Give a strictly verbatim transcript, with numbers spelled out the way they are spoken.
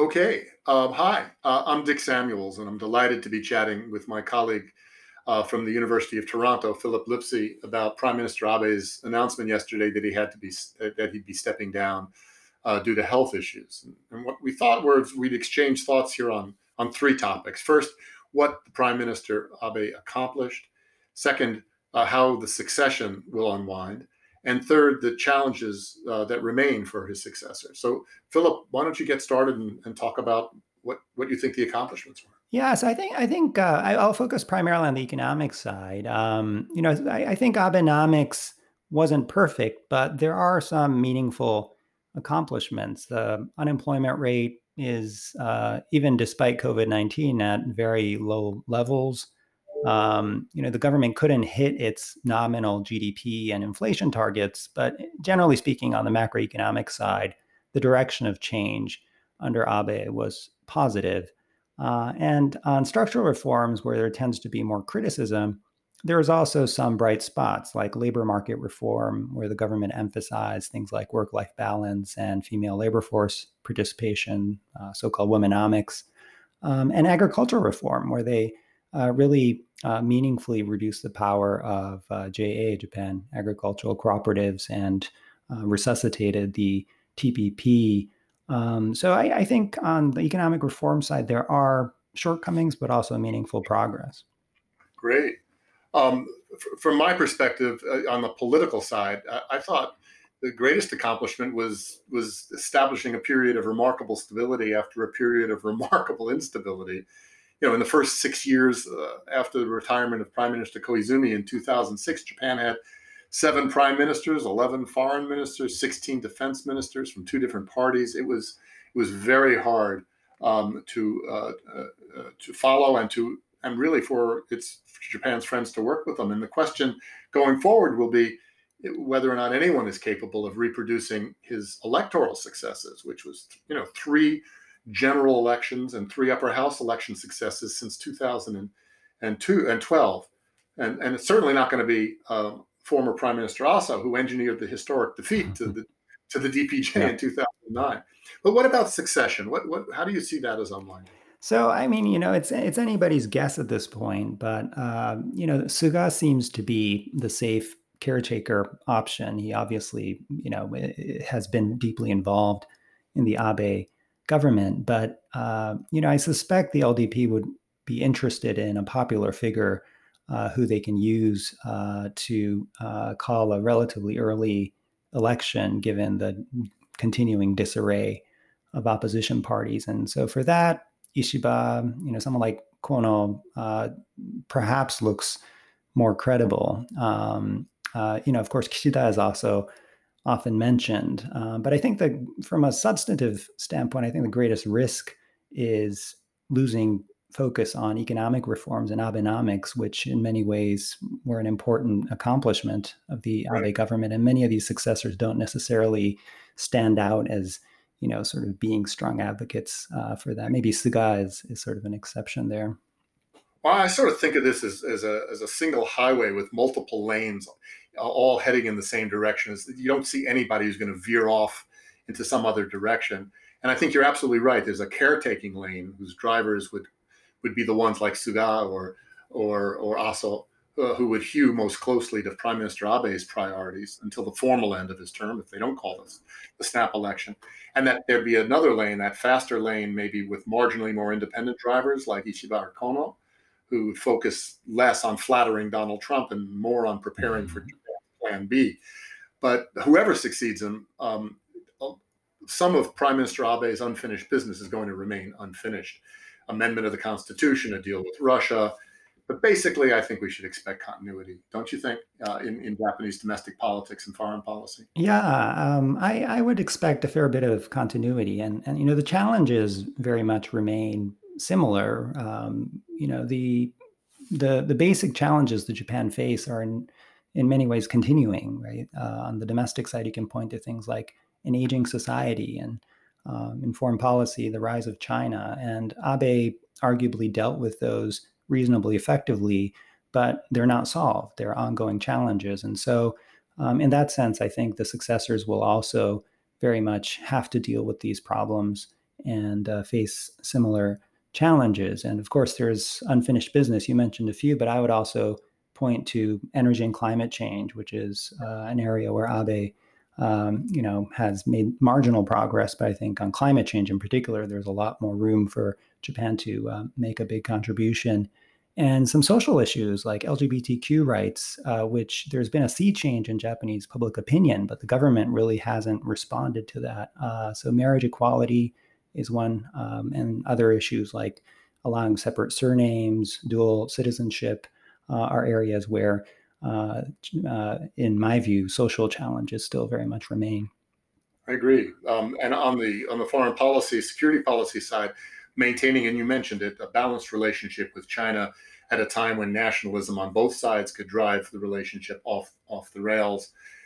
Okay, um, hi, uh, I'm Dick Samuels, and I'm delighted to be chatting with my colleague uh, from the University of Toronto, Philip Lipsey, about Prime Minister Abe's announcement yesterday that he had to be that he'd be stepping down uh, due to health issues. And what we thought was we'd exchange thoughts here on on three topics. First, what the Prime Minister Abe accomplished. Second, uh, how the succession will unwind. And third, the challenges uh, that remain for his successor. So, Philip, why don't you get started and, and talk about what, what you think the accomplishments were? Yeah, so I think I think uh, I'll focus primarily on the economic side. Um, you know, I, I think Abenomics wasn't perfect, but there are some meaningful accomplishments. The unemployment rate is, uh, even despite COVID nineteen, at very low levels. Um, you know, the government couldn't hit its nominal G D P and inflation targets, but generally speaking, on the macroeconomic side, the direction of change under Abe was positive. Uh, and on structural reforms, where there tends to be more criticism, there is also some bright spots, like labor market reform, where the government emphasized things like work-life balance and female labor force participation, uh, so-called womenomics, um, and agricultural reform, where they Uh, really uh, meaningfully reduce the power of uh, J A, Japan Agricultural Cooperatives, and uh, resuscitated the T P P. Um, so I, I think on the economic reform side, there are shortcomings, but also meaningful progress. Great. Um, f- from my perspective, uh, on the political side, I-, I thought the greatest accomplishment was was establishing a period of remarkable stability after a period of remarkable instability. You know, in the first six years uh, after the retirement of Prime Minister Koizumi in two thousand six, Japan had seven prime ministers, eleven foreign ministers, sixteen defense ministers from two different parties. It was it was very hard um, to uh, uh, to follow and to and really for its for Japan's friends to work with them. And the question going forward will be whether or not anyone is capable of reproducing his electoral successes, which was you know three. general elections and three upper house election successes since two thousand two and twelve, and and it's certainly not going to be uh, former Prime Minister Aso, who engineered the historic defeat to the to the D P J yeah. in two thousand nine. But what about succession? What what? How do you see that as unwinding? So I mean, you know, it's it's anybody's guess at this point, but uh, you know, Suga seems to be the safe caretaker option. He obviously, you know, has been deeply involved in the Abe government, but uh, you know, I suspect the L D P would be interested in a popular figure uh, who they can use uh, to uh, call a relatively early election, given the continuing disarray of opposition parties. And so, for that, Ishiba, you know, someone like Kono, uh, perhaps looks more credible. Um, uh, you know, of course, Kishida is also often mentioned. Uh, but I think that from a substantive standpoint, I think the greatest risk is losing focus on economic reforms and Abenomics, which in many ways were an important accomplishment of the Abe right. government. And many of these successors don't necessarily stand out as, you know, sort of being strong advocates uh, for that. Maybe Suga is, is sort of an exception there. Well, I sort of think of this as, as a as a single highway with multiple lanes, all heading in the same direction. You don't see anybody who's going to veer off into some other direction. And I think you're absolutely right. There's a caretaking lane whose drivers would would be the ones like Suga or or or Aso, uh, who would hew most closely to Prime Minister Abe's priorities until the formal end of his term, if they don't call this the snap election. And that there'd be another lane, that faster lane, maybe with marginally more independent drivers like Ishiba or Kono, who would focus less on flattering Donald Trump and more on preparing for Plan B. But whoever succeeds him, um, some of Prime Minister Abe's unfinished business is going to remain unfinished. Amendment of the Constitution, a deal with Russia. But basically, I think we should expect continuity, don't you think, uh, in, in Japanese domestic politics and foreign policy? Yeah, um, I, I would expect a fair bit of continuity. And, and you know, the challenges very much remain similar. Um, you know, the the the basic challenges that Japan face are in in many ways continuing, right? Uh, on the domestic side, you can point to things like an aging society and um, in foreign policy, the rise of China. And Abe arguably dealt with those reasonably effectively, but they're not solved. They're ongoing challenges. And so um, in that sense, I think the successors will also very much have to deal with these problems and uh, face similar challenges. And of course, there's unfinished business. You mentioned a few, but I would also point to energy and climate change, which is uh, an area where Abe, um, you know, has made marginal progress. But I think on climate change in particular, there's a lot more room for Japan to uh, make a big contribution. And some social issues like L G B T Q rights, uh, which there's been a sea change in Japanese public opinion, but the government really hasn't responded to that. Uh, so marriage equality is one, um, and other issues like allowing separate surnames, dual citizenship uh, are areas where, uh, uh, in my view, social challenges still very much remain. I agree. Um, and on the on the foreign policy, security policy side, maintaining, and you mentioned it, a balanced relationship with China at a time when nationalism on both sides could drive the relationship off, off the rails.